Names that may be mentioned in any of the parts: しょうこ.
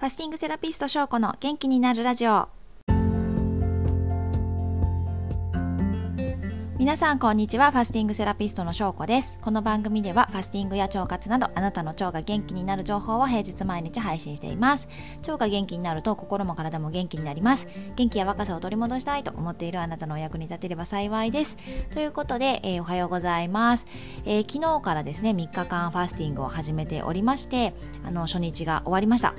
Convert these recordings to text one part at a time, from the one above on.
ファスティングセラピスト翔子の元気になるラジオ。皆さんこんにちは。ファスティングセラピストの翔子です。この番組ではファスティングや腸活などあなたの腸が元気になる情報を平日毎日配信しています。腸が元気になると心も体も元気になります。元気や若さを取り戻したいと思っているあなたのお役に立てれば幸いです。ということで、おはようございます。昨日からですね3日間ファスティングを始めておりまして、初日が終わりました。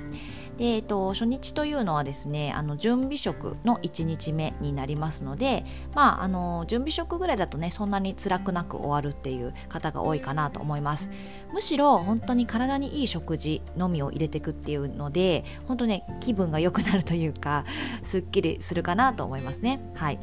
で初日というのはですね準備食の1日目になりますので、準備食ぐらいだとねそんなに辛くなく終わるっていう方が多いかなと思います。むしろ本当に体にいい食事のみを入れていくっていうので本当ね気分が良くなるというかすっきりするかなと思いますね。はい。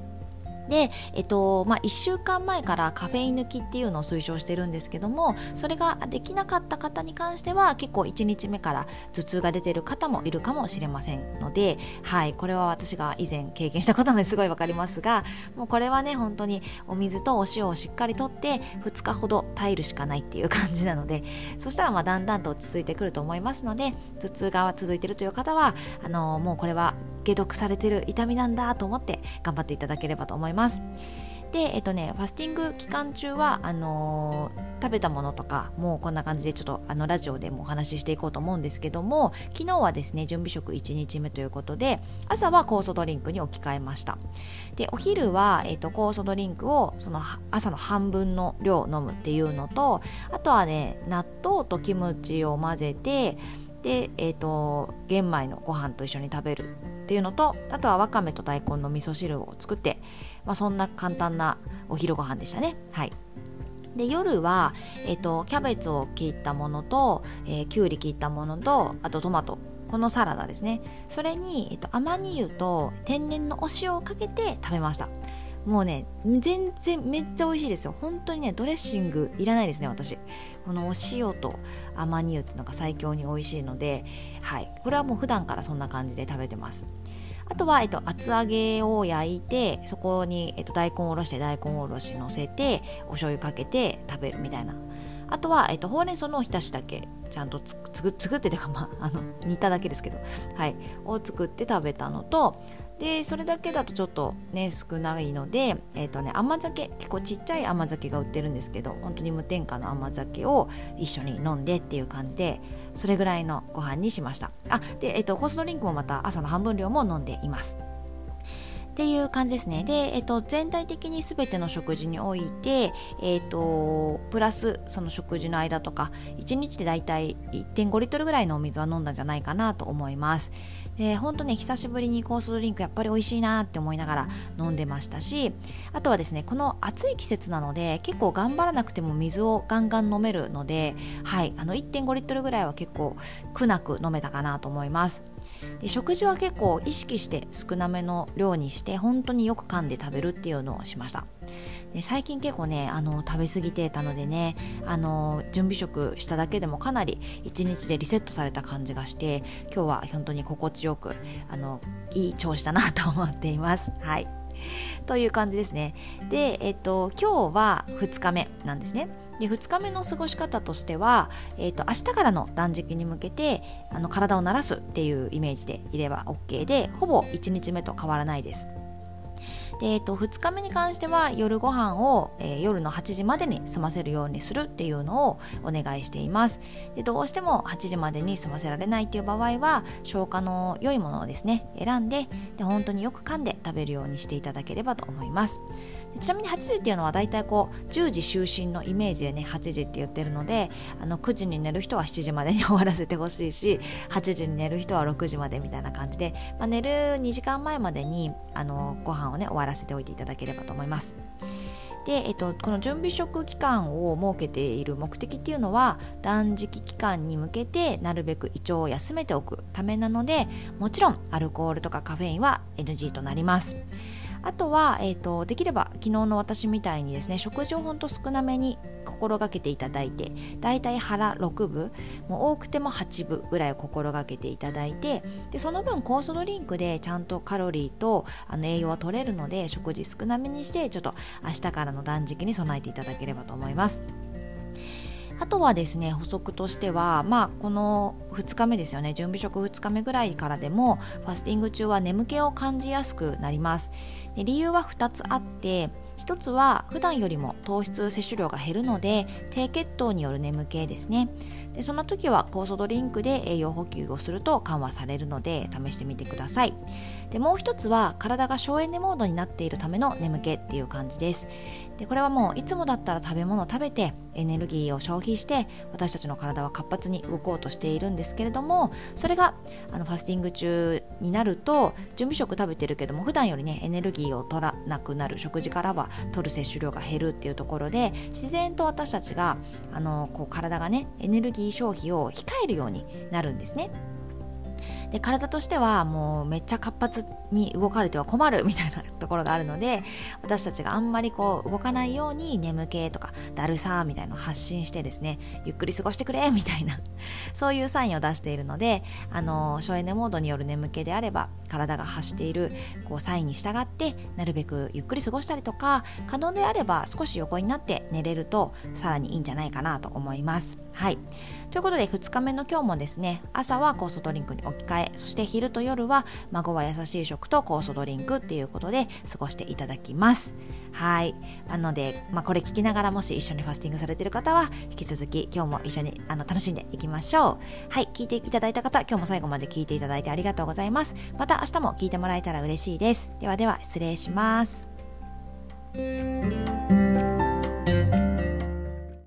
で、1週間前からカフェイン抜きっていうのを推奨してるんですけども、それができなかった方に関しては結構1日目から頭痛が出てる方もいるかもしれませんので、はい、これは私が以前経験したことなのですごいわかりますが、もうこれはね本当にお水とお塩をしっかりとって2日ほど耐えるしかないっていう感じなので、そしたらだんだんと落ち着いてくると思いますので、頭痛が続いてるという方はもうこれは解毒されてる痛みなんだと思って頑張っていただければと思います。で、ファスティング期間中は食べたものとかもこんな感じでちょっとラジオでもお話ししていこうと思うんですけども、昨日はですね準備食1日目ということで朝は酵素ドリンクに置き換えました。でお昼は、酵素ドリンクをその朝の半分の量飲むっていうのと、あとはね納豆とキムチを混ぜてで、玄米のご飯と一緒に食べるっていうのと、あとはわかめと大根の味噌汁を作って、そんな簡単なお昼ご飯でしたね。はい。で夜は、キャベツを切ったものと、きゅうり切ったものと、あとトマト、このサラダですね。それに、アマニ油と天然のお塩をかけて食べました。もうね全然めっちゃ美味しいですよ。本当にねドレッシングいらないですね。私このお塩とアマニ油っていうのが最強に美味しいので、はい、これはもう普段からそんな感じで食べてます。あとは、厚揚げを焼いてそこに、大根おろして大根おろし乗せてお醤油かけて食べるみたいな。あとは、ほうれん草のおひたしだけちゃんと作ってというか、煮ただけですけど、はい、を作って食べたのと、でそれだけだとちょっとね少ないので、甘酒、結構ちっちゃい甘酒が売ってるんですけど、本当に無添加の甘酒を一緒に飲んでっていう感じで、それぐらいのご飯にしました。で酵素ドリンクもまた朝の半分量も飲んでいますっていう感じですね。で、全体的に全ての食事において、プラスその食事の間とか1日でだいたい 1.5 リットルぐらいのお水は飲んだんじゃないかなと思います。で本当ね久しぶりに酵素ドリンクやっぱり美味しいなって思いながら飲んでましたし、あとはですねこの暑い季節なので結構頑張らなくても水をガンガン飲めるので、はい、1.5 リットルぐらいは結構苦なく飲めたかなと思います。で食事は結構意識して少なめの量にして本当によく噛んで食べるっていうのをしました。で最近結構ね食べ過ぎてたのでね準備食しただけでもかなり1日でリセットされた感じがして、今日は本当に心地よくいい調子だなと思っています。はい、という感じですね。で、今日は2日目なんですね。で2日目の過ごし方としては、明日からの断食に向けて体を慣らすっていうイメージでいれば OK で、ほぼ1日目と変わらないです。で2日目に関しては夜ご飯を、夜の8時までに済ませるようにするっていうのをお願いしています。でどうしても8時までに済ませられないという場合は消化の良いものをですね選んで、本当によく噛んで食べるようにしていただければと思います。でちなみに8時っていうのはだいたい10時就寝のイメージでね8時って言ってるので、9時に寝る人は7時までに終わらせてほしいし、8時に寝る人は6時までみたいな感じで、寝る2時間前までにご飯をね終わらせておいていただければと思います。で、この準備食期間を設けている目的っていうのは断食期間に向けてなるべく胃腸を休めておくためなので、もちろんアルコールとかカフェインは NG となります。あとは、できれば昨日の私みたいにですね食事をほんと少なめに心がけていただいて、だいたい腹6分もう多くても8分ぐらいを心がけていただいて、でその分酵素ドリンクでちゃんとカロリーと栄養は取れるので、食事少なめにしてちょっと明日からの断食に備えていただければと思います。あとはですね、補足としては、この2日目ですよね、準備食2日目ぐらいからでもファスティング中は眠気を感じやすくなります。で、理由は2つあって、1つは普段よりも糖質摂取量が減るので低血糖による眠気ですね。で、そんな時は酵素ドリンクで栄養補給をすると緩和されるので試してみてください。で、もう1つは体が省エネモードになっているための眠気っていう感じです。で、これはもういつもだったら食べ物を食べてエネルギーを消費して私たちの体は活発に動こうとしているんですけれども、それがファスティング中になると準備食食べてるけども普段よりねエネルギーを取らなくなる、食事からは取る摂取量が減るっていうところで自然と私たちが体がねエネルギー消費を控えるようになるんですね。で、体としてはもうめっちゃ活発に動かれては困るみたいなところがあるので、私たちがあんまり動かないように眠気とかだるさみたいなのを発信してですね、ゆっくり過ごしてくれみたいなそういうサインを出しているので、省エネモードによる眠気であれば体が発しているサインに従ってなるべくゆっくり過ごしたりとか、可能であれば少し横になって寝れるとさらにいいんじゃないかなと思います。はい、ということで2日目の今日もですね、朝は酵素ドリンクに置き換え、そして昼と夜は孫は優しい食と酵素ドリンクっていうことで過ごしていただきます。はい、なので、これ聞きながらもし一緒にファスティングされている方は引き続き今日も一緒に楽しんでいきましょう。はい、聞いていただいた方、今日も最後まで聞いていただいてありがとうございます。また明日も聞いてもらえたら嬉しいです。ではでは失礼します。